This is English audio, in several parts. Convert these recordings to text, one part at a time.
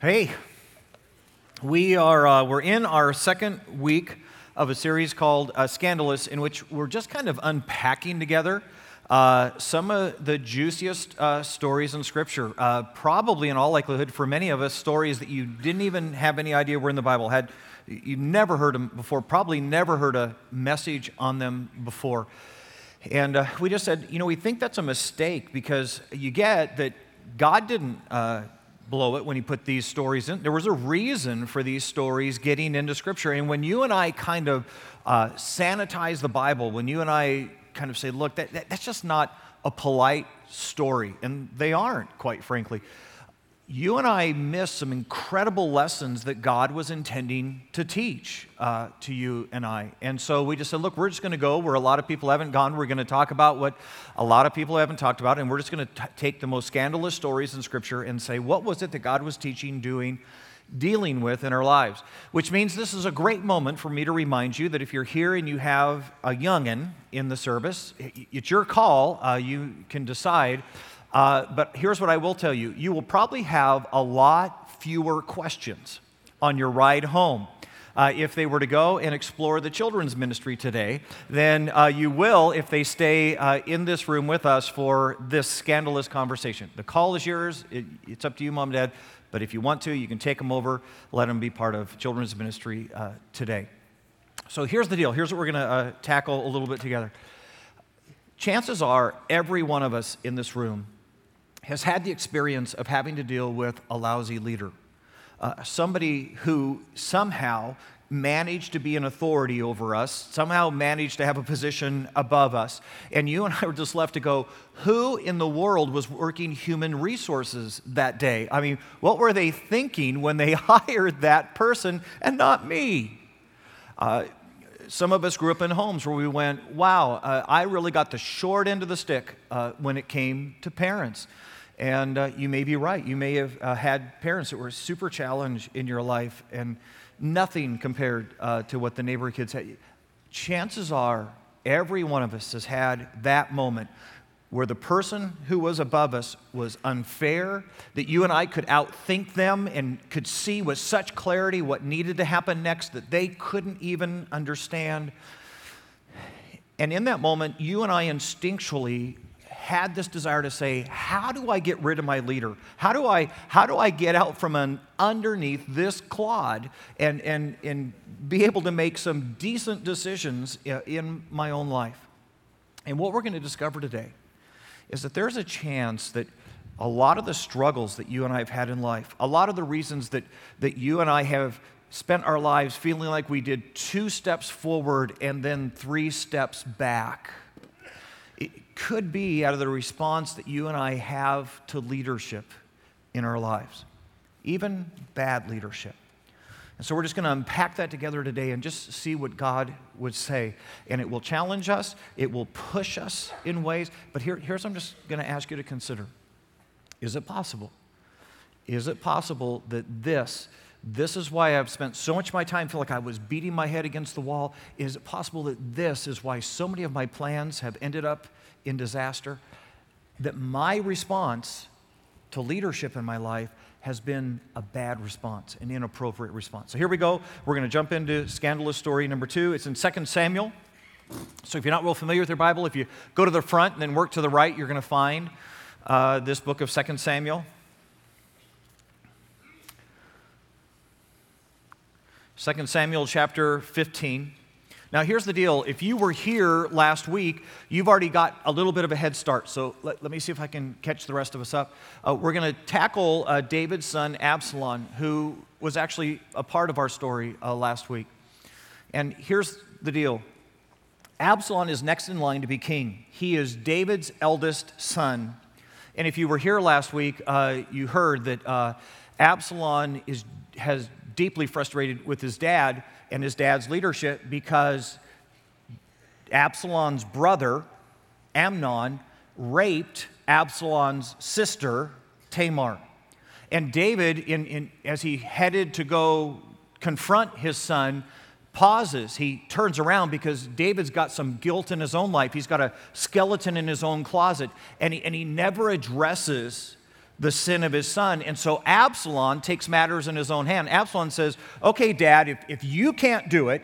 Hey, we're in our second week of a series called Scandalous, in which we're just kind of unpacking together some of the juiciest stories in Scripture. Probably in all likelihood, for many of us, stories that you didn't even have any idea were in the Bible. You never heard them before. Probably never heard a message on them before. And we just said, we think that's a mistake because you get that God didn't blow it when he put these stories in. There was a reason for these stories getting into Scripture. And when you and I kind of sanitize the Bible, when you and I kind of say, look, that's just not a polite story, and they aren't, quite frankly, you and I miss some incredible lessons that God was intending to teach to you and I. And so we just said, look, we're just going to go where a lot of people haven't gone. We're going to talk about what a lot of people haven't talked about, and we're just going to take the most scandalous stories in Scripture and say, what was it that God was teaching, doing, dealing with in our lives? Which means this is a great moment for me to remind you that if you're here and you have a young'un in the service, it's your call. You can decide. But here's what I will tell you. You will probably have a lot fewer questions on your ride home. If they were to go and explore the children's ministry today, then you will if they stay in this room with us for this scandalous conversation. The call is yours. It's up to you, Mom and Dad. But if you want to, you can take them over, let them be part of children's ministry today. So here's the deal. Here's what we're going to tackle a little bit together. Chances are every one of us in this room has had the experience of having to deal with a lousy leader, somebody who somehow managed to be an authority over us, somehow managed to have a position above us, and you and I were just left to go, who in the world was working human resources that day? I mean, what were they thinking when they hired that person and not me? Some of us grew up in homes where we went, wow, I really got the short end of the stick when it came to parents. And you may be right. You may have had parents that were a super challenge in your life and nothing compared to what the neighbor kids had. Chances are every one of us has had that moment where the person who was above us was unfair, that you and I could outthink them and could see with such clarity what needed to happen next that they couldn't even understand. And in that moment, you and I instinctually had this desire to say, how do I get rid of my leader? How do I get out from underneath this clod and be able to make some decent decisions in my own life? And what we're going to discover today is that there's a chance that a lot of the struggles that you and I have had in life, a lot of the reasons that you and I have spent our lives feeling like we did 2 steps forward and then 3 steps back, it could be out of the response that you and I have to leadership in our lives, even bad leadership. And so we're just going to unpack that together today and just see what God would say. And it will challenge us. It will push us in ways. But here's what I'm just going to ask you to consider. Is it possible? Is it possible that this is why I've spent so much of my time feel like I was beating my head against the wall? Is it possible that this is why so many of my plans have ended up in disaster? That my response to leadership in my life has been a bad response, an inappropriate response. So here we go. We're going to jump into scandalous story number 2. It's in 2nd Samuel. So if you're not real familiar with your Bible, if you go to the front and then work to the right, you're going to find this book of 2nd Samuel. 2 Samuel chapter 15. Now here's the deal. If you were here last week, you've already got a little bit of a head start. So let me see if I can catch the rest of us up. We're going to tackle David's son Absalom, who was actually a part of our story last week. And here's the deal. Absalom is next in line to be king. He is David's eldest son. And if you were here last week, you heard that Absalom has deeply frustrated with his dad and his dad's leadership because Absalom's brother, Amnon, raped Absalom's sister, Tamar. And David, as he headed to go confront his son, pauses. He turns around because David's got some guilt in his own life. He's got a skeleton in his own closet, and he never addresses the sin of his son. And so Absalom takes matters in his own hand. Absalom says, okay, Dad, if you can't do it,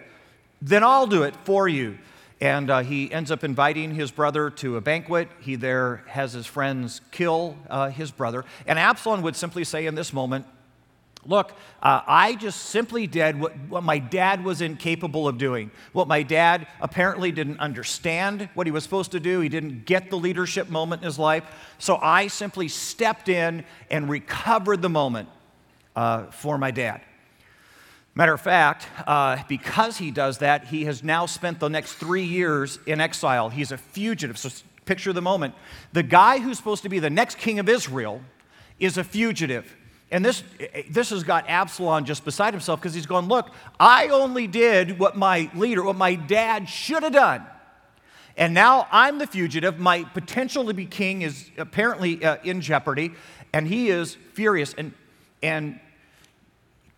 then I'll do it for you. And he ends up inviting his brother to a banquet. He there has his friends kill his brother. And Absalom would simply say in this moment, look, I just simply did what my dad was incapable of doing, what my dad apparently didn't understand what he was supposed to do. He didn't get the leadership moment in his life. So I simply stepped in and recovered the moment for my dad. Matter of fact, because he does that, he has now spent the next 3 years in exile. He's a fugitive. So picture the moment. The guy who's supposed to be the next king of Israel is a fugitive. And this has got Absalom just beside himself because he's going, look, I only did what my leader, what my dad should have done. And now I'm the fugitive. My potential to be king is apparently in jeopardy. And he is furious. And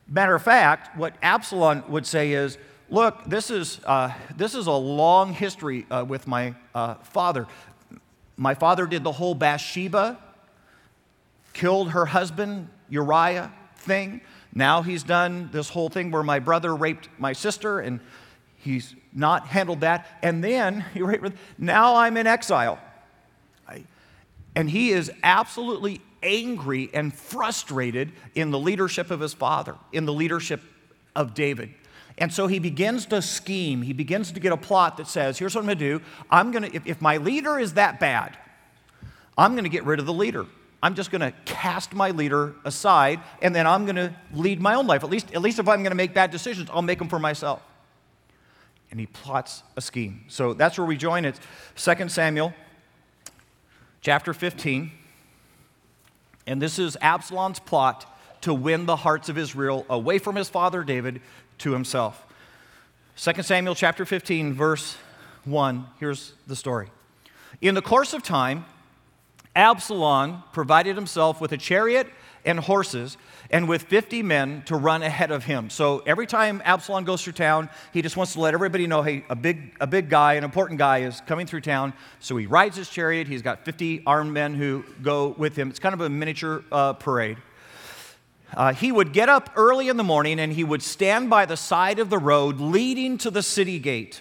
matter of fact, what Absalom would say is, look, this is a long history with my father. My father did the whole Bathsheba, killed her husband, Uriah thing. Now he's done this whole thing where my brother raped my sister, and he's not handled that. And then, now I'm in exile. And he is absolutely angry and frustrated in the leadership of his father, in the leadership of David. And so he begins to scheme. He begins to get a plot that says, here's what I'm going to do. If my leader is that bad, I'm going to get rid of the leader. I'm just going to cast my leader aside, and then I'm going to lead my own life. At least if I'm going to make bad decisions, I'll make them for myself. And he plots a scheme. So that's where we join. It's 2 Samuel chapter 15. And this is Absalom's plot to win the hearts of Israel away from his father David to himself. 2 Samuel chapter 15, verse 1. Here's the story. In the course of time, Absalom provided himself with a chariot and horses and with 50 men to run ahead of him. So every time Absalom goes through town, he just wants to let everybody know, hey, a big guy, an important guy is coming through town. So he rides his chariot. He's got 50 armed men who go with him. It's kind of a miniature parade. He would get up early in the morning and he would stand by the side of the road leading to the city gate.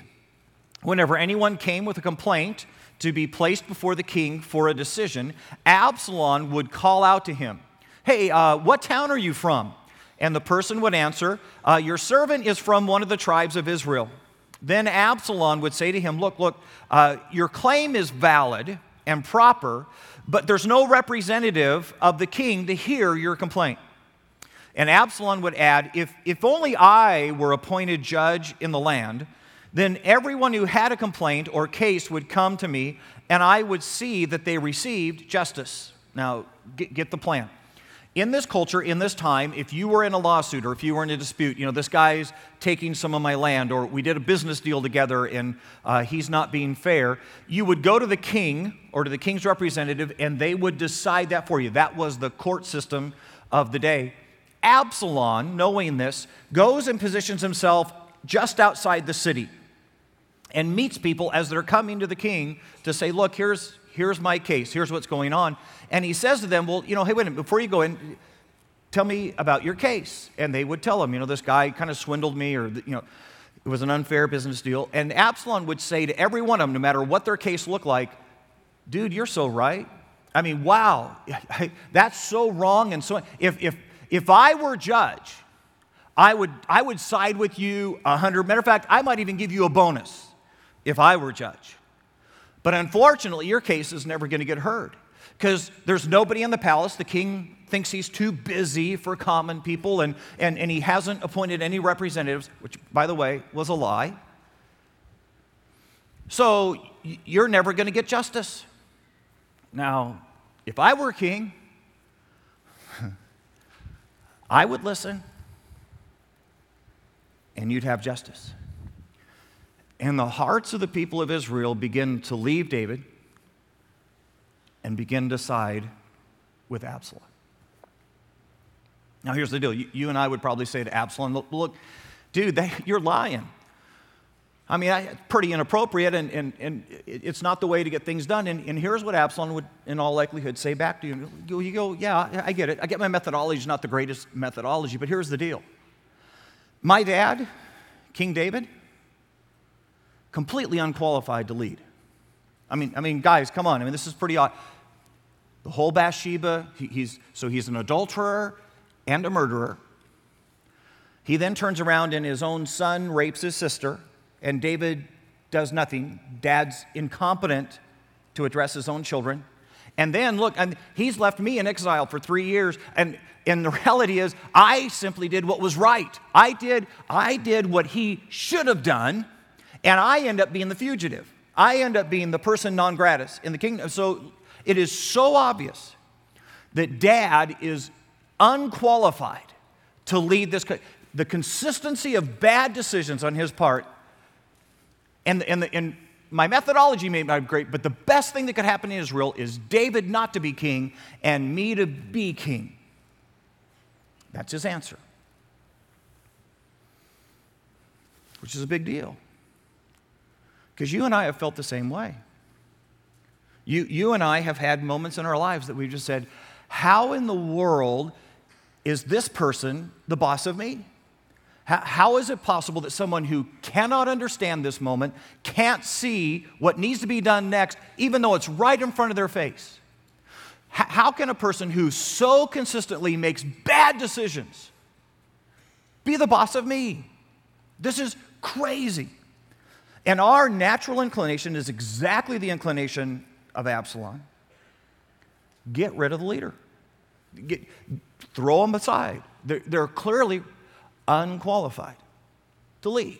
Whenever anyone came with a complaint to be placed before the king for a decision, Absalom would call out to him, hey, what town are you from? And the person would answer, your servant is from one of the tribes of Israel. Then Absalom would say to him, look, your claim is valid and proper, but there's no representative of the king to hear your complaint. And Absalom would add, if only I were appointed judge in the land, then everyone who had a complaint or case would come to me, and I would see that they received justice. Now, get the plan. In this culture, in this time, if you were in a lawsuit or if you were in a dispute, you know, this guy's taking some of my land, or we did a business deal together and he's not being fair, you would go to the king or to the king's representative, and they would decide that for you. That was the court system of the day. Absalom, knowing this, goes and positions himself just outside the city and meets people as they're coming to the king to say, look, here's my case. Here's what's going on. And he says to them, well, you know, hey, wait a minute, before you go in, tell me about your case. And they would tell him, you know, this guy kind of swindled me, or, you know, it was an unfair business deal. And Absalom would say to every one of them, no matter what their case looked like, dude, you're so right. I mean, wow, that's so wrong. And so if I were judge, I would side with you 100. Matter of fact, I might even give you a bonus if I were judge. But unfortunately, your case is never going to get heard because there's nobody in the palace. The king thinks he's too busy for common people, and he hasn't appointed any representatives, which, by the way, was a lie. So you're never going to get justice. Now, if I were king, I would listen, and you'd have justice. And the hearts of the people of Israel begin to leave David and begin to side with Absalom. Now, here's the deal. You and I would probably say to Absalom, look, dude, you're lying. I mean, it's pretty inappropriate, and it's not the way to get things done. And here's what Absalom would, in all likelihood, say back to you. You go, yeah, I get it. I get my methodology is not the greatest methodology, but here's the deal. My dad, King David, completely unqualified to lead. I mean, guys, come on. I mean, this is pretty odd. The whole Bathsheba, he's an adulterer and a murderer. He then turns around and his own son rapes his sister, and David does nothing. Dad's incompetent to address his own children. And then, look, and he's left me in exile for 3 years, and the reality is I simply did what was right. I did what he should have done, and I end up being the fugitive. I end up being the person non gratis in the kingdom. So it is so obvious that Dad is unqualified to lead this. The consistency of bad decisions on his part, and my methodology may not be great, but the best thing that could happen in Israel is David not to be king and me to be king. That's his answer, which is a big deal. Because you and I have felt the same way. You and I have had moments in our lives that we've just said, how in the world is this person the boss of me? How is it possible that someone who cannot understand this moment can't see what needs to be done next, even though it's right in front of their face? How can a person who so consistently makes bad decisions be the boss of me? This is crazy. And our natural inclination is exactly the inclination of Absalom. Get rid of the leader. Throw them aside. They're clearly unqualified to lead.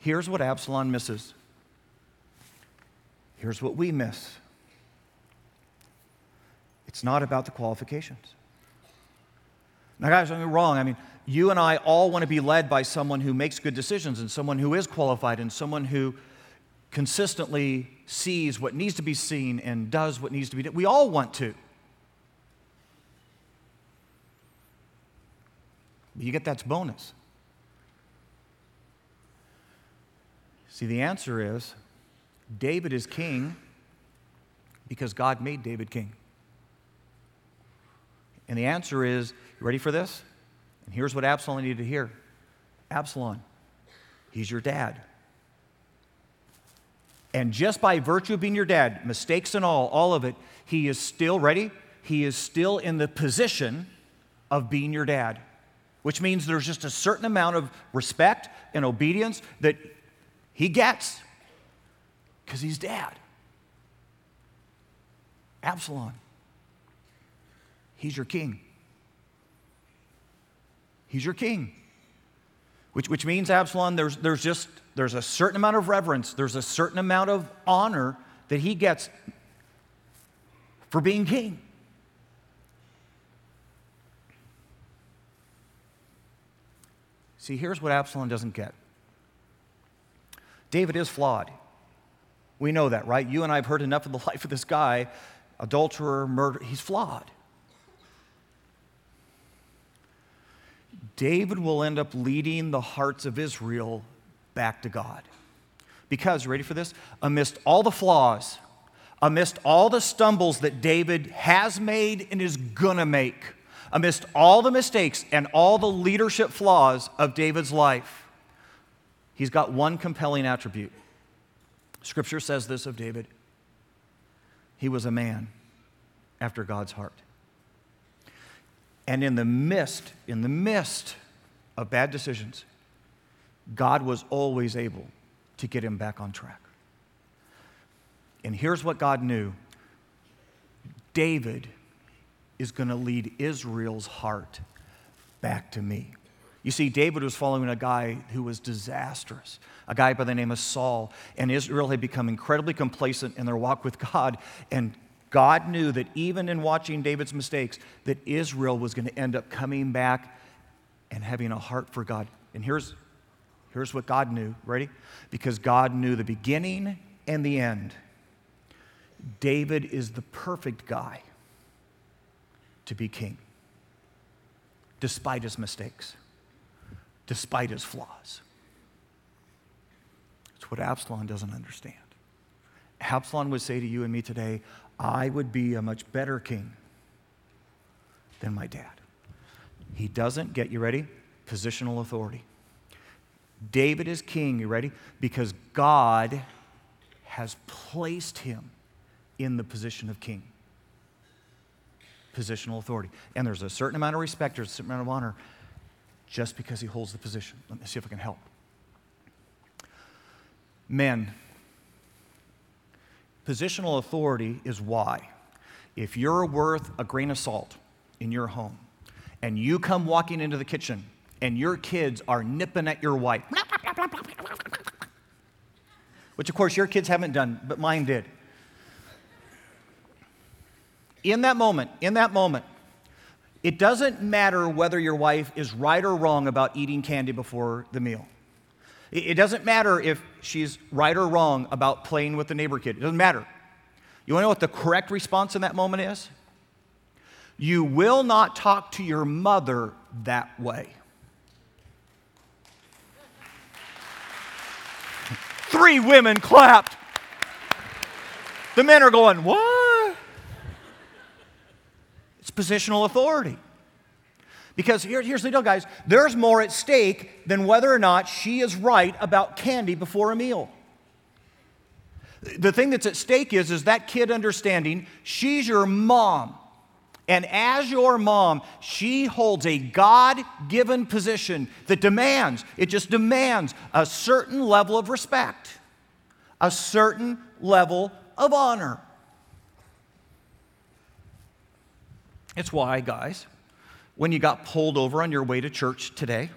Here's what Absalom misses. Here's what we miss. It's not about the qualifications. Now, guys, don't get me wrong. I mean, you and I all want to be led by someone who makes good decisions and someone who is qualified and someone who consistently sees what needs to be seen and does what needs to be done. We all want to. But you get that's bonus. See, the answer is David is king because God made David king. And the answer is, you ready for this? And here's what Absalom needed to hear. Absalom, he's your dad. And just by virtue of being your dad, mistakes and all of it, he is still, ready? He is still in the position of being your dad, which means there's just a certain amount of respect and obedience that he gets because he's dad. Absalom, he's your king. He's your king, which means, Absalom, there's a certain amount of reverence, there's a certain amount of honor that he gets for being king. See, here's what Absalom doesn't get. David is flawed. We know that, right? You and I have heard enough of the life of this guy, adulterer, murderer. He's flawed. David will end up leading the hearts of Israel back to God. Because, ready for this? Amidst all the flaws, amidst all the stumbles that David has made and is gonna make, amidst all the mistakes and all the leadership flaws of David's life, he's got one compelling attribute. Scripture says this of David. He was a man after God's heart. And in the midst of bad decisions, God was always able to get him back on track. And here's what God knew. David is going to lead Israel's heart back to me. You see, David was following a guy who was disastrous, a guy by the name of Saul, and Israel had become incredibly complacent in their walk with God, and God knew that even in watching David's mistakes, that Israel was going to end up coming back and having a heart for God. And here's what God knew. Ready? Because God knew the beginning and the end. David is the perfect guy to be king, despite his mistakes, despite his flaws. That's what Absalom doesn't understand. Absalom would say to you and me today, I would be a much better king than my dad. He doesn't get, you ready? Positional authority. David is king, you ready? Because God has placed him in the position of king. Positional authority. And there's a certain amount of respect, there's a certain amount of honor, just because he holds the position. Let me see if I can help. Men, positional authority is why. If you're worth a grain of salt in your home, and you come walking into the kitchen, and your kids are nipping at your wife, which of course your kids haven't done, but mine did. In that moment, it doesn't matter whether your wife is right or wrong about eating candy before the meal. It doesn't matter if she's right or wrong about playing with the neighbor kid. It doesn't matter. You want to know what the correct response in that moment is? You will not talk to your mother that way. 3 women clapped. The men are going, what? It's positional authority. Because here's the deal, guys. There's more at stake than whether or not she is right about candy before a meal. The thing that's at stake is that kid understanding she's your mom. And as your mom, she holds a God-given position that demands a certain level of respect, a certain level of honor. It's why, guys, when you got pulled over on your way to church today,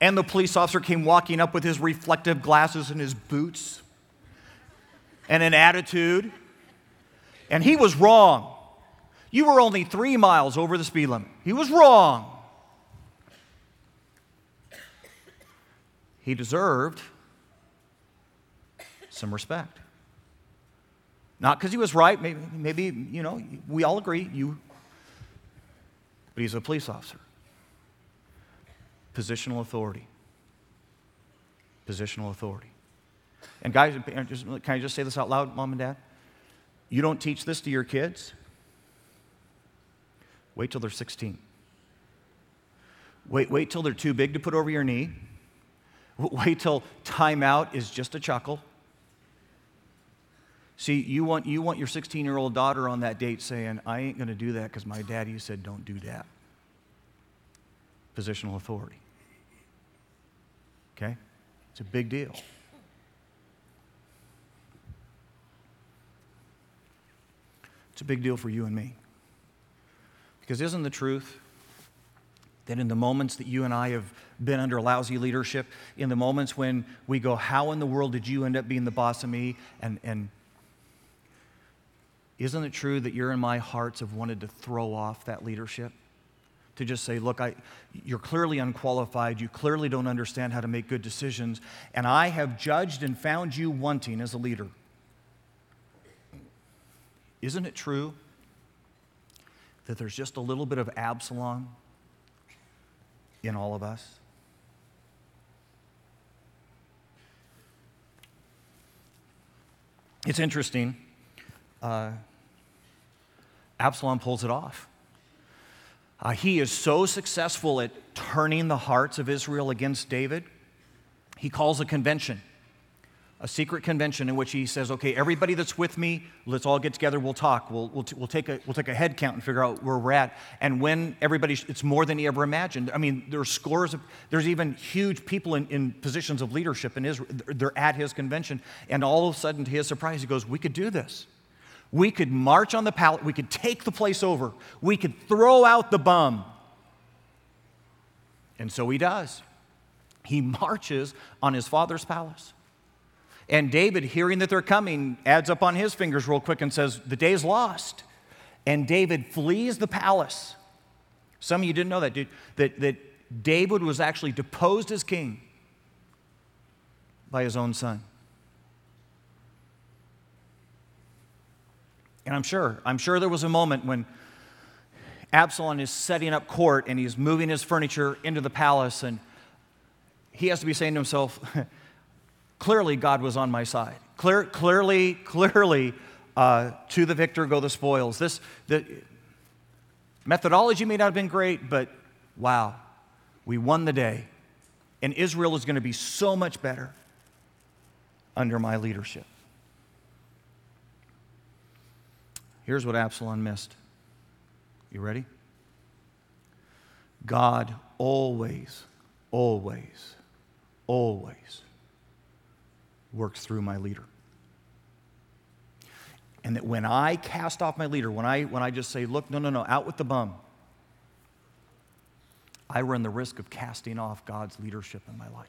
and the police officer came walking up with his reflective glasses and his boots and an attitude, and he was wrong. You were only 3 miles over the speed limit. He was wrong. He deserved some respect. Not because he was right. Maybe, you know, we all agree. But he's a police officer. Positional authority. Positional authority. And guys, can I just say this out loud, Mom and Dad? You don't teach this to your kids? Wait till they're 16. Wait till they're too big to put over your knee. Wait till timeout is just a chuckle. See, you want your 16-year-old daughter on that date saying, I ain't going to do that because my daddy said don't do that. Positional authority. Okay? It's a big deal. It's a big deal for you and me. Because isn't the truth that in the moments that you and I have been under lousy leadership, in the moments when we go, how in the world did you end up being the boss of me? And isn't it true that your and my hearts have wanted to throw off that leadership? To just say, look, you're clearly unqualified, you clearly don't understand how to make good decisions, and I have judged and found you wanting as a leader. Isn't it true that there's just a little bit of Absalom in all of us? It's interesting. Absalom pulls it off. He is so successful at turning the hearts of Israel against David, he calls a convention. A secret convention in which he says, okay, everybody that's with me, let's all get together, we'll talk. We'll take a head count and figure out where we're at. And when everybody, it's more than he ever imagined. I mean, there's even huge people in positions of leadership in Israel. They're at his convention. And all of a sudden, to his surprise, he goes, we could do this. We could march on the palace. We could take the place over. We could throw out the bum. And so he does. He marches on his father's palace. And David, hearing that they're coming, adds up on his fingers real quick and says, the day's lost. And David flees the palace. Some of you didn't know that, dude, that David was actually deposed as king by his own son. And I'm sure there was a moment when Absalom is setting up court and he's moving his furniture into the palace, and he has to be saying to himself, clearly God was on my side. Clearly, to the victor go the spoils. The methodology may not have been great, but wow, we won the day. And Israel is going to be so much better under my leadership. Here's what Absalom missed. You ready? God always works through my leader. And that when I cast off my leader, when I just say, look, no, out with the bum, I run the risk of casting off God's leadership in my life.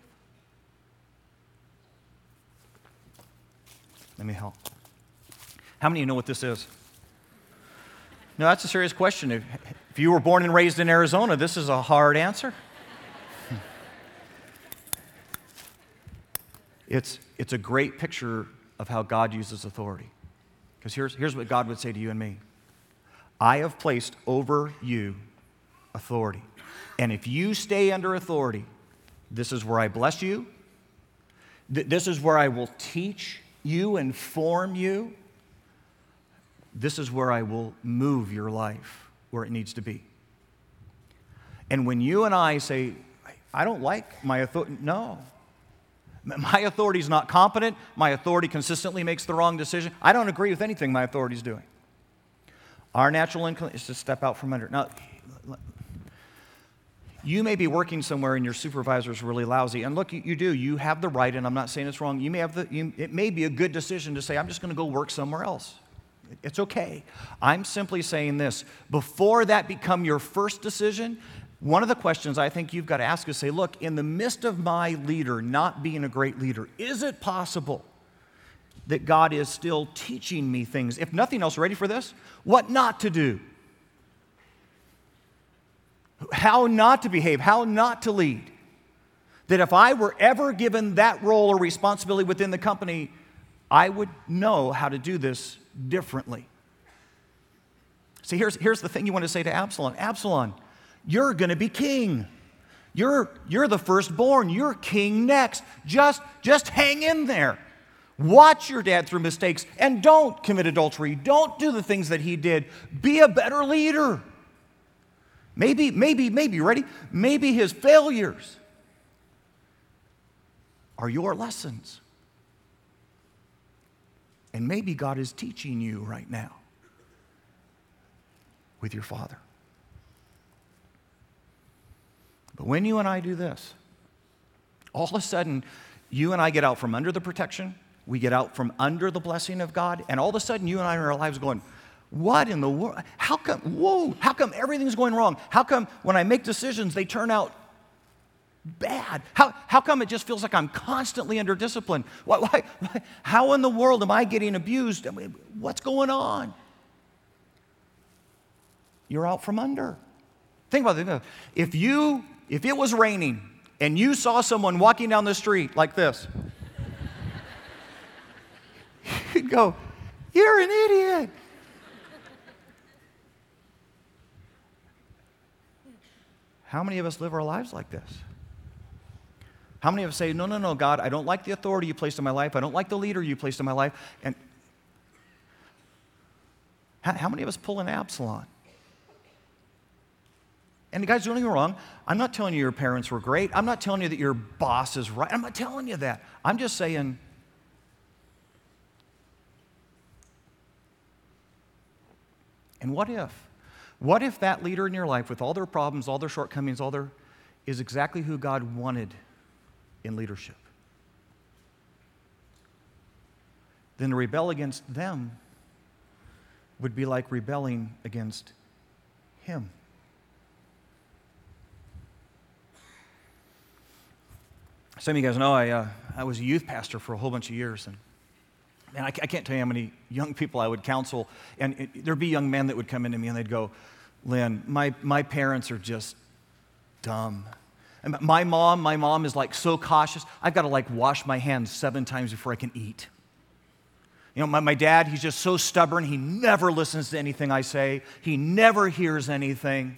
Let me help. How many of you know what this is? No, that's a serious question. If you were born and raised in Arizona, this is a hard answer. It's a great picture of how God uses authority. Because here's what God would say to you and me. I have placed over you authority. And if you stay under authority, this is where I bless you. This is where I will teach you and form you. This is where I will move your life where it needs to be. And when you and I say, I don't like my authority, no. My authority is not competent. My authority consistently makes the wrong decision. I don't agree with anything my authority is doing. Our natural inclination is to step out from under. Now, you may be working somewhere and your supervisor is really lousy. And look, you do. You have the right, and I'm not saying it's wrong. It may be a good decision to say, I'm just going to go work somewhere else. It's okay. I'm simply saying this. Before that become your first decision, one of the questions I think you've got to ask is, say, look, in the midst of my leader not being a great leader, is it possible that God is still teaching me things? If nothing else, ready for this? What not to do. How not to behave. How not to lead. That if I were ever given that role or responsibility within the company, I would know how to do this differently. See, here's the thing you want to say to Absalom. Absalom, you're going to be king. You're the firstborn. You're king next. Just hang in there. Watch your dad through mistakes and don't commit adultery. Don't do the things that he did. Be a better leader. Maybe his failures are your lessons. And maybe God is teaching you right now with your father. But when you and I do this, all of a sudden, you and I get out from under the protection, we get out from under the blessing of God, and all of a sudden, you and I in our lives going, what in the world? How come everything's going wrong? How come when I make decisions, they turn out bad? How come it just feels like I'm constantly under discipline? Why, how in the world am I getting abused? I mean, what's going on? You're out from under. Think about it. If it was raining and you saw someone walking down the street like this, you'd go, you're an idiot. How many of us live our lives like this? How many of us say, no, God, I don't like the authority you placed in my life. I don't like the leader you placed in my life. And how many of us pull an Absalom? And the guys doing anything wrong. I'm not telling you your parents were great. I'm not telling you that your boss is right. I'm not telling you that. I'm just saying, and what if? What if that leader in your life, with all their problems, all their shortcomings, is exactly who God wanted in leadership? Then to rebel against them would be like rebelling against him. Some of you guys know I was a youth pastor for a whole bunch of years, and man, I can't tell you how many young people I would counsel, and there'd be young men that would come into me and they'd go, Lynn, my parents are just dumb. And my mom is like so cautious, I've got to like wash my hands 7 times before I can eat. You know, my dad, he's just so stubborn. He never listens to anything I say. He never hears anything.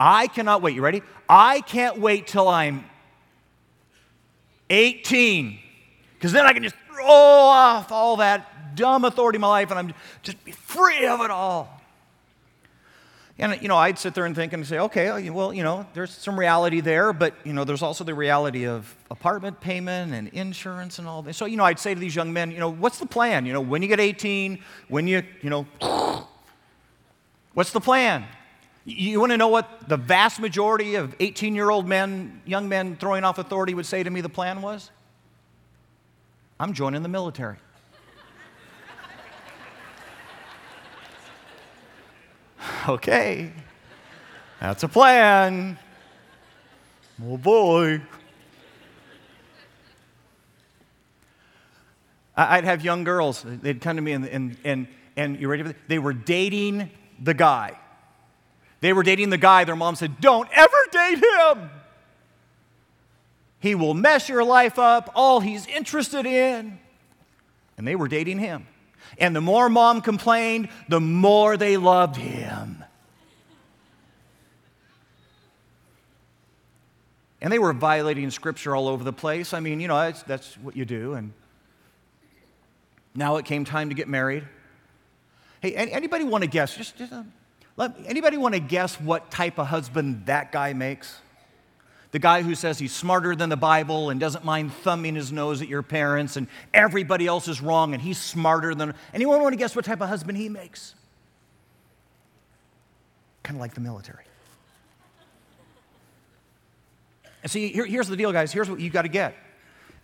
I cannot wait. You ready? I can't wait till I'm 18, because then I can just throw off all that dumb authority in my life, and I'm just be free of it all. And, you know, I'd sit there and think and say, okay, well, you know, there's some reality there, but, you know, there's also the reality of apartment payment and insurance and all that. So, you know, I'd say to these young men, you know, what's the plan? You know, when you get 18, when you know, what's the plan? You want to know what the vast majority of 18-year-old men, young men throwing off authority would say to me the plan was? I'm joining the military. Okay, that's a plan. Oh boy. I'd have young girls, they'd come to me and you ready for this? They were dating the guy. Their mom said, don't ever date him. He will mess your life up, all he's interested in. And they were dating him. And the more mom complained, the more they loved him. And they were violating scripture all over the place. I mean, you know, that's what you do. And now it came time to get married. Hey, anybody want to guess? Anybody want to guess what type of husband that guy makes? The guy who says he's smarter than the Bible and doesn't mind thumbing his nose at your parents and everybody else is wrong and he's smarter than... Anyone want to guess what type of husband he makes? Kind of like the military. And see, here's the deal, guys. Here's what you got to get.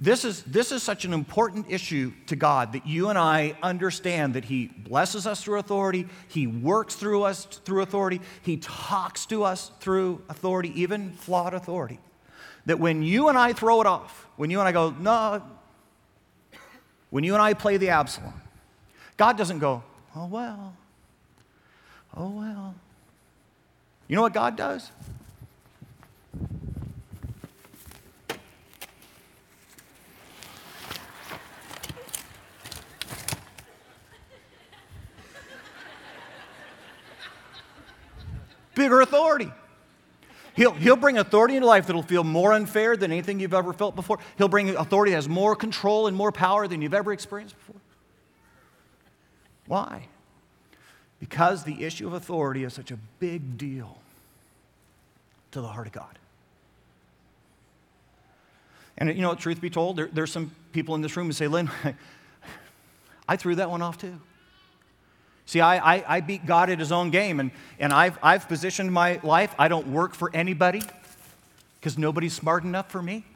This is such an important issue to God that you and I understand that He blesses us through authority. He works through us through authority. He talks to us through authority, even flawed authority. That when you and I throw it off, when you and I go, no, when you and I play the Absalom, God doesn't go, oh well. You know what God does? Bigger authority. He'll bring authority into life that'll feel more unfair than anything you've ever felt before. He'll bring authority that has more control and more power than you've ever experienced before. Why? Because the issue of authority is such a big deal to the heart of God. And you know, truth be told, there's some people in this room who say, Lynn, I threw that one off too. See, I beat God at His own game, and I've positioned my life. I don't work for anybody because nobody's smart enough for me.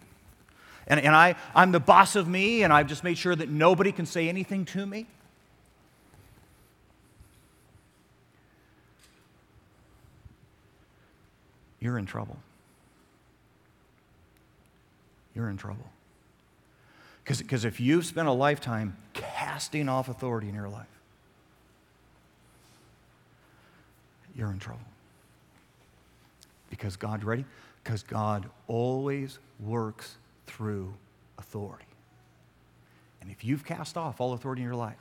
And I'm the boss of me, and I've just made sure that nobody can say anything to me. You're in trouble. You're in trouble. Because if you've spent a lifetime casting off authority in your life, you're in trouble. Because God, ready? Because God always works through authority. And if you've cast off all authority in your life,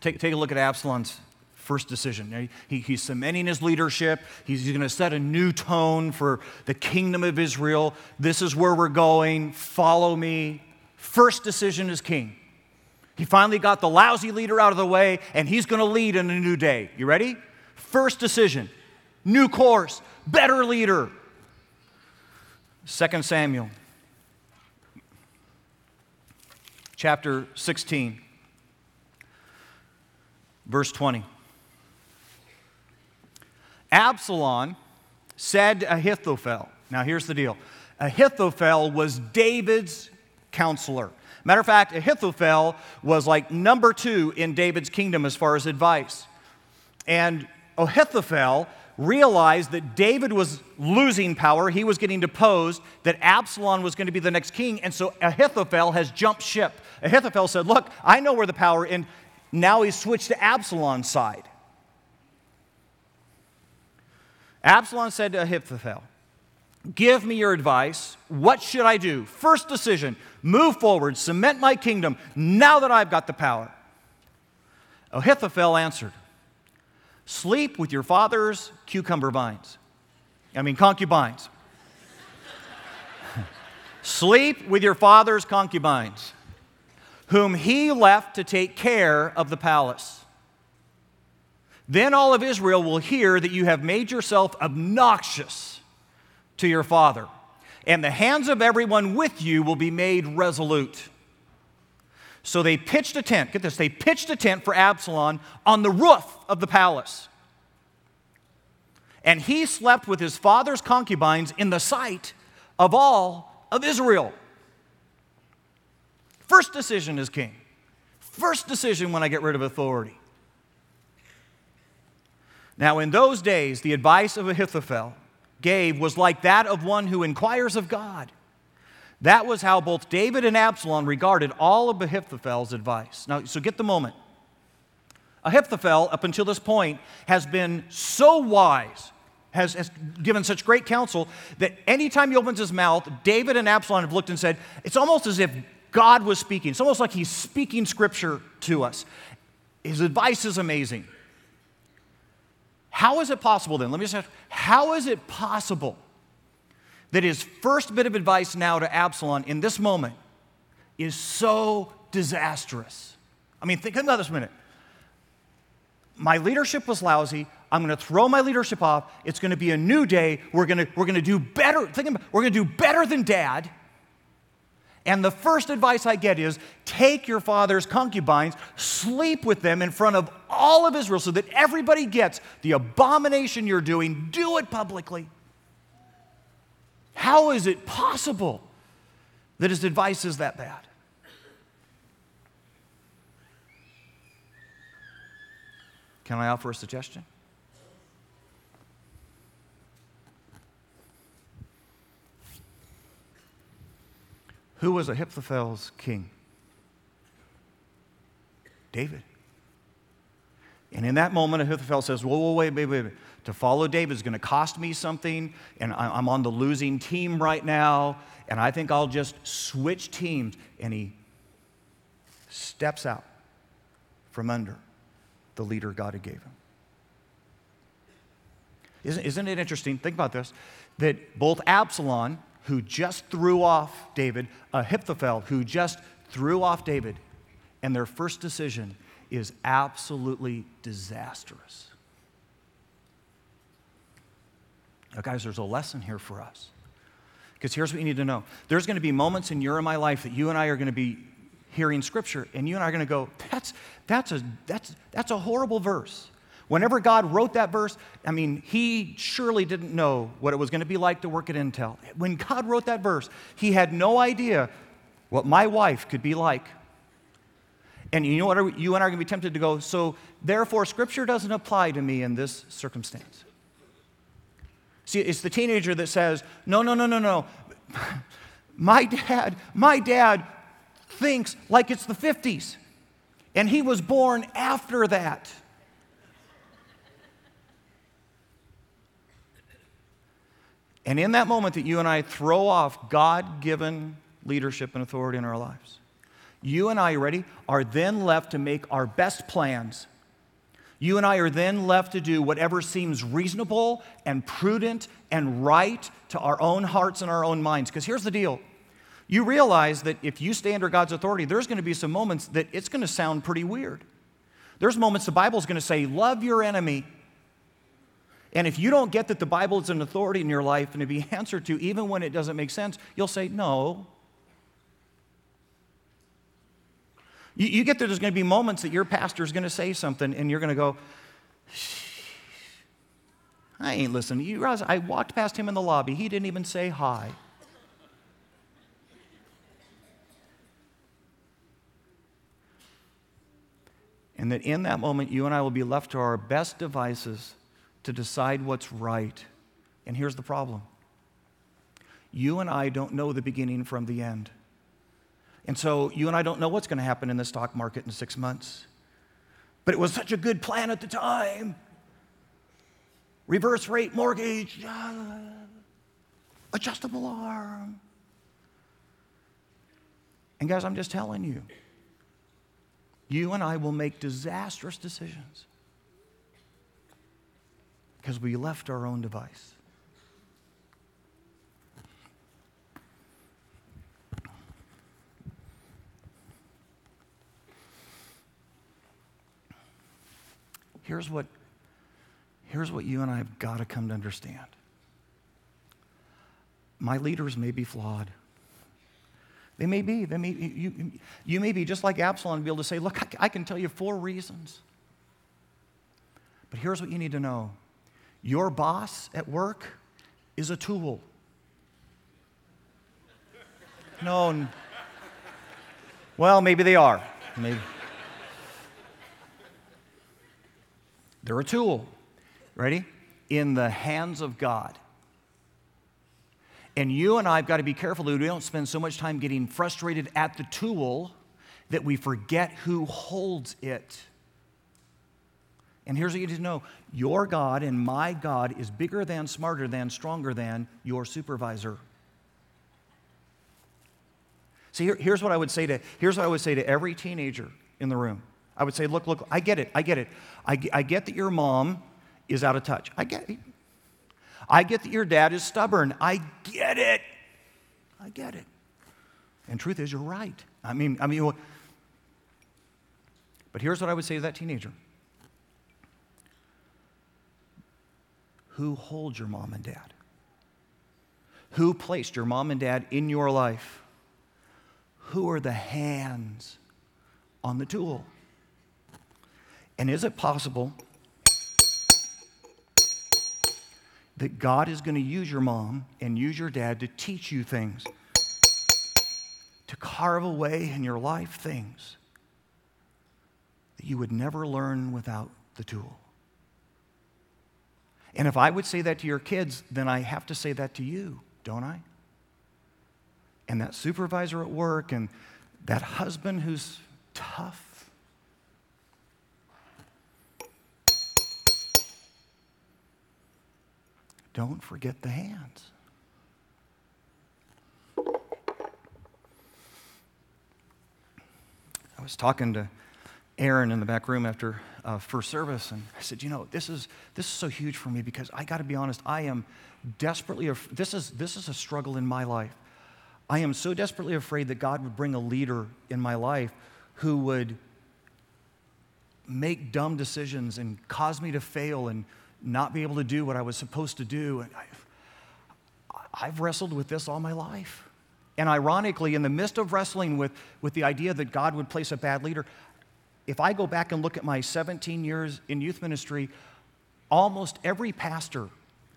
take a look at Absalom's first decision. He's cementing his leadership. He's going to set a new tone for the kingdom of Israel. This is where we're going. Follow me. First decision is king. He finally got the lousy leader out of the way, and he's going to lead in a new day. You ready? First decision, new course, better leader. 2 Samuel, chapter 16, verse 20. Absalom said to Ahithophel. Now here's the deal. Ahithophel was David's counselor. Matter of fact, Ahithophel was like number 2 in David's kingdom as far as advice. And Ahithophel realized that David was losing power. He was getting deposed, that Absalom was going to be the next king. And so Ahithophel has jumped ship. Ahithophel said, look, I know where the power is. And now he's switched to Absalom's side. Absalom said to Ahithophel, Give me your advice. What should I do? First decision, move forward, cement my kingdom, now that I've got the power. Ahithophel answered, sleep with your father's cucumber vines. I mean, concubines. Sleep with your father's concubines, whom he left to take care of the palace. Then all of Israel will hear that you have made yourself obnoxious to your father, and the hands of everyone with you will be made resolute. So they pitched a tent, get this, they pitched a tent for Absalom on the roof of the palace. And he slept with his father's concubines in the sight of all of Israel. First decision is king. First decision when I get rid of authority. Now, in those days, the advice of Ahithophel gave was like that of one who inquires of God. That was how both David and Absalom regarded all of Ahithophel's advice. Now, so get the moment. Ahithophel, up until this point, has been so wise, has given such great counsel, that anytime he opens his mouth, David and Absalom have looked and said, it's almost as if God was speaking. It's almost like he's speaking scripture to us. His advice is amazing. How is it possible then? Let me just ask, how is it possible that his first bit of advice now to Absalom in this moment is so disastrous? I mean, think about this minute. My leadership was lousy. I'm going to throw my leadership off. It's going to be a new day. We're going to do better. Think about, we're going to do better than Dad. And the first advice I get is, take your father's concubines, sleep with them in front of all of Israel so that everybody gets the abomination you're doing. Do it publicly. How is it possible that his advice is that bad? Can I offer a suggestion? Who was Ahithophel's king? David. And in that moment, Ahithophel says, whoa, wait. To follow David is going to cost me something, and I'm on the losing team right now, and I think I'll just switch teams. And he steps out from under the leader God had gave him. Isn't it interesting? Think about this, that both Absalom, who just threw off David, Ahithophel, who just threw off David, and their first decision is absolutely disastrous. Now, guys, there's a lesson here for us. Because here's what you need to know. There's going to be moments in your and my life that you and I are going to be hearing Scripture, and you and I are going to go, that's a horrible verse. Whenever God wrote that verse, I mean, he surely didn't know what it was going to be like to work at Intel. When God wrote that verse, he had no idea what my wife could be like. And you know what? You and I are going to be tempted to go, so therefore Scripture doesn't apply to me in this circumstance. See, it's the teenager that says, no. My dad thinks like it's the 50s, and he was born after that. And in that moment that you and I throw off God-given leadership and authority in our lives, you and I, you ready, are then left to make our best plans. You and I are then left to do whatever seems reasonable and prudent and right to our own hearts and our own minds. Because here's the deal. You realize that if you stay under God's authority, there's going to be some moments that it's going to sound pretty weird. There's moments the Bible's going to say, love your enemy. And if you don't get that the Bible is an authority in your life and to be answered to, even when it doesn't make sense, you'll say, no. You get that there's going to be moments that your pastor is going to say something and you're going to go, I ain't listening. You realize I walked past him in the lobby. He didn't even say hi. And that in that moment, you and I will be left to our best devices to decide what's right. And here's the problem. You and I don't know the beginning from the end. And so you and I don't know what's going to happen in the stock market in 6 months. But it was such a good plan at the time. Reverse rate mortgage. adjustable arm. And guys, I'm just telling you, you and I will make disastrous decisions because we left our own device. Here's what you and I have got to come to understand. My leaders may be flawed. They may be. You may be just like Absalom and be able to say, look, I can tell you 4 reasons. But here's what you need to know. Your boss at work is a tool. No. Well, maybe they are. Maybe. They're a tool. Ready? In the hands of God. And you and I have got to be careful that we don't spend so much time getting frustrated at the tool that we forget who holds it. And here's what you need to know. Your God and my God is bigger than, smarter than, stronger than your supervisor. See, here's what I would say to every teenager in the room. I would say, look, I get it. I get that your mom is out of touch. I get it. I get that your dad is stubborn. I get it. And truth is, you're right. I mean. But here's what I would say to that teenager. Who holds your mom and dad? Who placed your mom and dad in your life? Who are the hands on the tool? And is it possible that God is going to use your mom and use your dad to teach you things, to carve away in your life things that you would never learn without the tool? And if I would say that to your kids, then I have to say that to you, don't I? And that supervisor at work and that husband who's tough, don't forget the hands. I was talking to Aaron in the back room after first service, and I said, this is so huge for me because I got to be honest, I am desperately, this is a struggle in my life. I am so desperately afraid that God would bring a leader in my life who would make dumb decisions and cause me to fail and not be able to do what I was supposed to do. And I've wrestled with this all my life. And ironically, in the midst of wrestling with the idea that God would place a bad leader, if I go back and look at my 17 years in youth ministry, almost every pastor,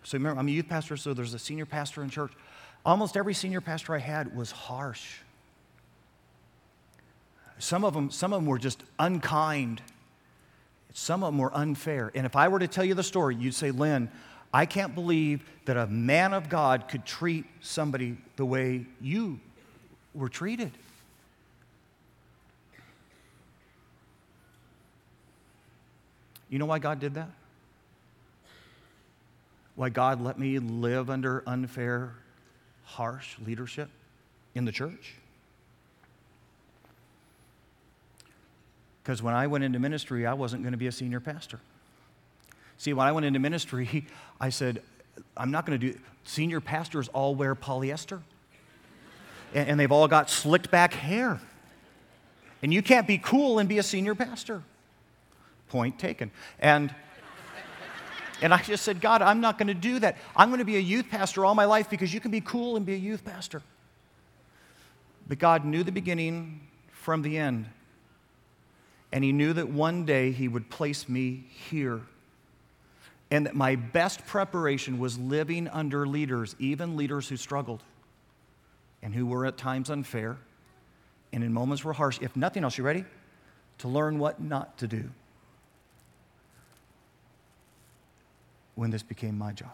so remember, I'm a youth pastor, so there's a senior pastor in church. Almost every senior pastor I had was harsh. Some of them were just unkind. Some of them were unfair. And if I were to tell you the story, you'd say, Lynn, I can't believe that a man of God could treat somebody the way you were treated. You know why God did that? Why God let me live under unfair, harsh leadership in the church? Because when I went into ministry, I wasn't going to be a senior pastor. See, when I went into ministry, I said, I'm not going to do, senior pastors all wear polyester. And they've all got slicked back hair. And you can't be cool and be a senior pastor. Point taken. And I just said, God, I'm not going to do that. I'm going to be a youth pastor all my life because you can be cool and be a youth pastor. But God knew the beginning from the end. And he knew that one day he would place me here. And that my best preparation was living under leaders, even leaders who struggled and who were at times unfair and in moments were harsh. If nothing else, you ready? To learn what not to do when this became my job.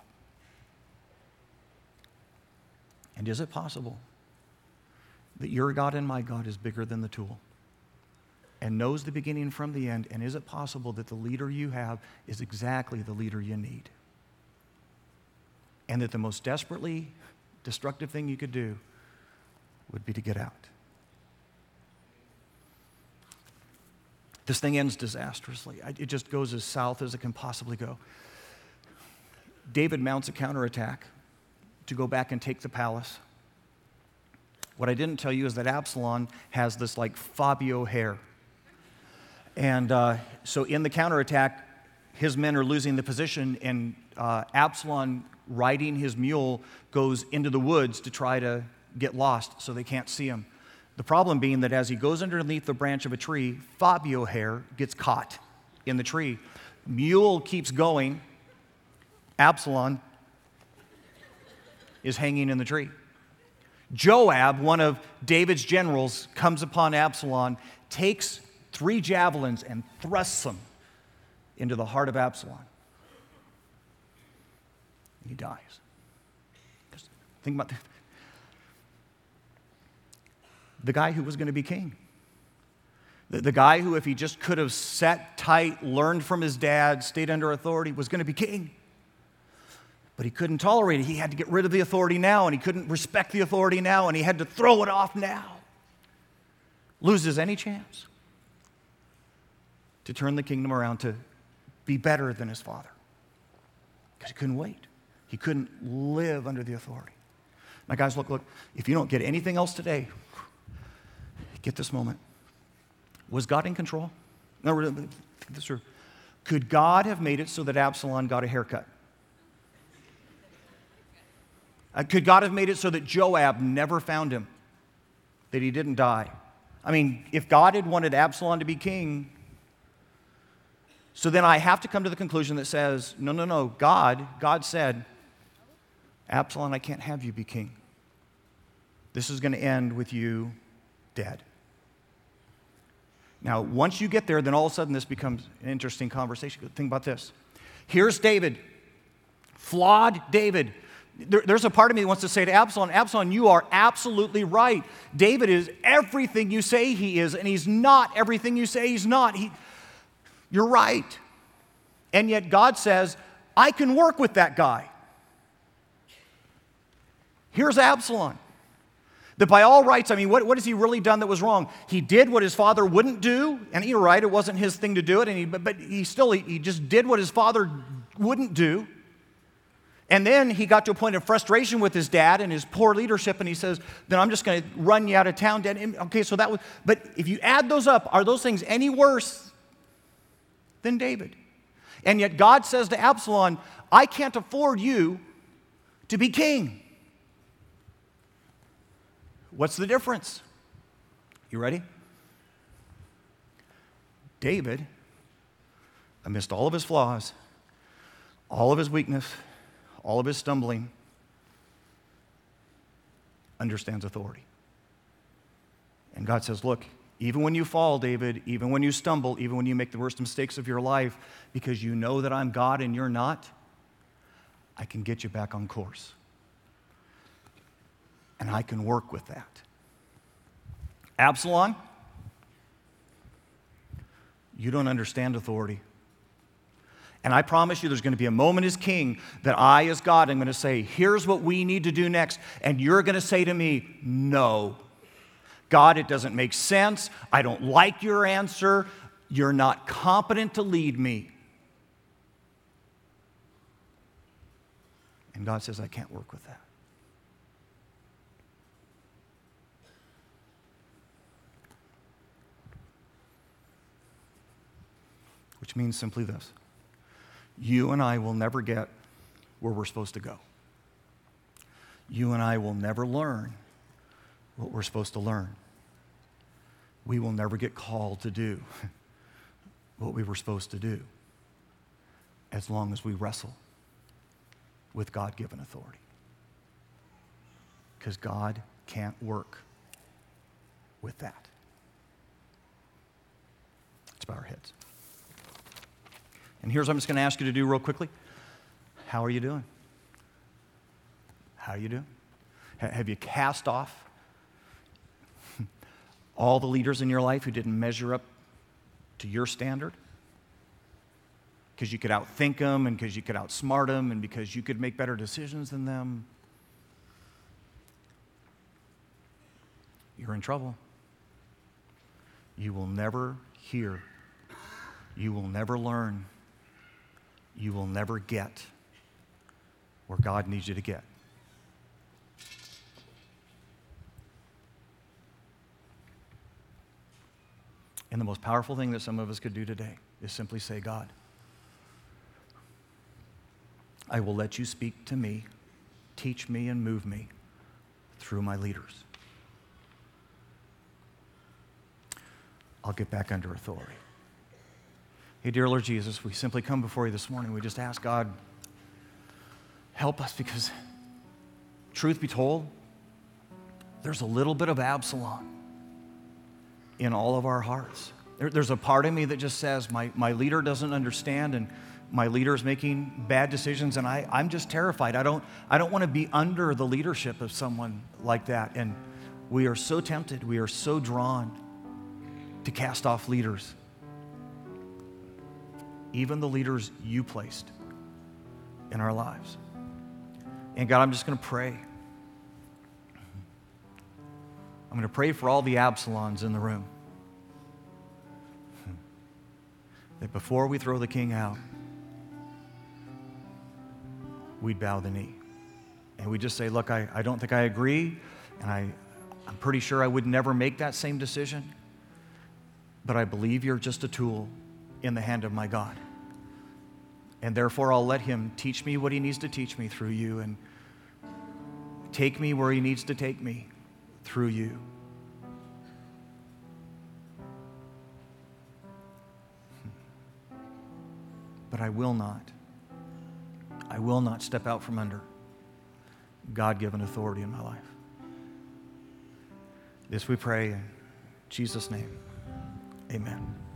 And is it possible that your God and my God is bigger than the tool? And knows the beginning from the end, and is it possible that the leader you have is exactly the leader you need? And that the most desperately destructive thing you could do would be to get out. This thing ends disastrously. It just goes as south as it can possibly go. David mounts a counterattack to go back and take the palace. What I didn't tell you is that Absalom has this like Fabio hair. And so in the counterattack, his men are losing the position, and Absalom, riding his mule, goes into the woods to try to get lost so they can't see him. The problem being that as he goes underneath the branch of a tree, Fabio hair gets caught in the tree. Mule keeps going. Absalom is hanging in the tree. Joab, one of David's generals, comes upon Absalom, takes 3 javelins and thrusts them into the heart of Absalom. And he dies. Just think about that. The guy who was going to be king. The guy who, if he just could have sat tight, learned from his dad, stayed under authority, was going to be king. But he couldn't tolerate it. He had to get rid of the authority now, and he couldn't respect the authority now, and he had to throw it off now. Loses any chance to turn the kingdom around to be better than his father. Because he couldn't wait. He couldn't live under the authority. Now, guys, look. If you don't get anything else today, get this moment. Was God in control? No, could God have made it so that Absalom got a haircut? Could God have made it so that Joab never found him, that he didn't die? I mean, if God had wanted Absalom to be king, so then I have to come to the conclusion that says, no, God said, Absalom, I can't have you be king. This is going to end with you dead. Now, once you get there, then all of a sudden this becomes an interesting conversation. Think about this. Here's David, flawed David. There's a part of me that wants to say to Absalom, Absalom, you are absolutely right. David is everything you say he is, and he's not everything you say he's not. You're right. And yet God says, I can work with that guy. Here's Absalom. That by all rights, I mean, what has he really done that was wrong? He did what his father wouldn't do, and you're right, it wasn't his thing to do it, and he just did what his father wouldn't do. And then he got to a point of frustration with his dad and his poor leadership, and he says, then I'm just going to run you out of town, Dad. Okay, so that was, but if you add those up, are those things any worse than David? And yet God says to Absalom, I can't afford you to be king. What's the difference? You ready? David, amidst all of his flaws, all of his weakness, all of his stumbling, understands authority. And God says, look, even when you fall, David, even when you stumble, even when you make the worst mistakes of your life, because you know that I'm God and you're not, I can get you back on course. And I can work with that. Absalom, you don't understand authority. And I promise you there's going to be a moment as king that I, as God, am going to say, here's what we need to do next. And you're going to say to me, no. God, it doesn't make sense. I don't like your answer. You're not competent to lead me. And God says, I can't work with that. Which means simply this. You and I will never get where we're supposed to go. You and I will never learn what we're supposed to learn. We will never get called to do what we were supposed to do as long as we wrestle with God-given authority. Because God can't work with that. Let's bow our heads. And here's what I'm just going to ask you to do real quickly. How are you doing? How are you doing? Have you cast off all the leaders in your life who didn't measure up to your standard? Because you could outthink them, and because you could outsmart them, and because you could make better decisions than them. you're in trouble. You will never hear. You will never learn. You will never get where God needs you to get. And the most powerful thing that some of us could do today is simply say, God, I will let you speak to me, teach me, and move me through my leaders. I'll get back under authority. Hey, dear Lord Jesus, we simply come before you this morning. We just ask God, help us, because truth be told, there's a little bit of Absalom in all of our hearts. There's a part of me that just says, my leader doesn't understand, and my leader is making bad decisions, and I'm just terrified. I don't want to be under the leadership of someone like that. And we are so tempted, we are so drawn to cast off leaders, even the leaders you placed in our lives. And God, I'm just going to pray. I'm going to pray for all the Absaloms in the room, that before we throw the king out, we'd bow the knee. And we just say, look, I don't think I agree, and I'm pretty sure I would never make that same decision, but I believe you're just a tool in the hand of my God. And therefore, I'll let him teach me what he needs to teach me through you, and take me where he needs to take me through you. But I will not step out from under God-given authority in my life. This we pray in Jesus' name. Amen.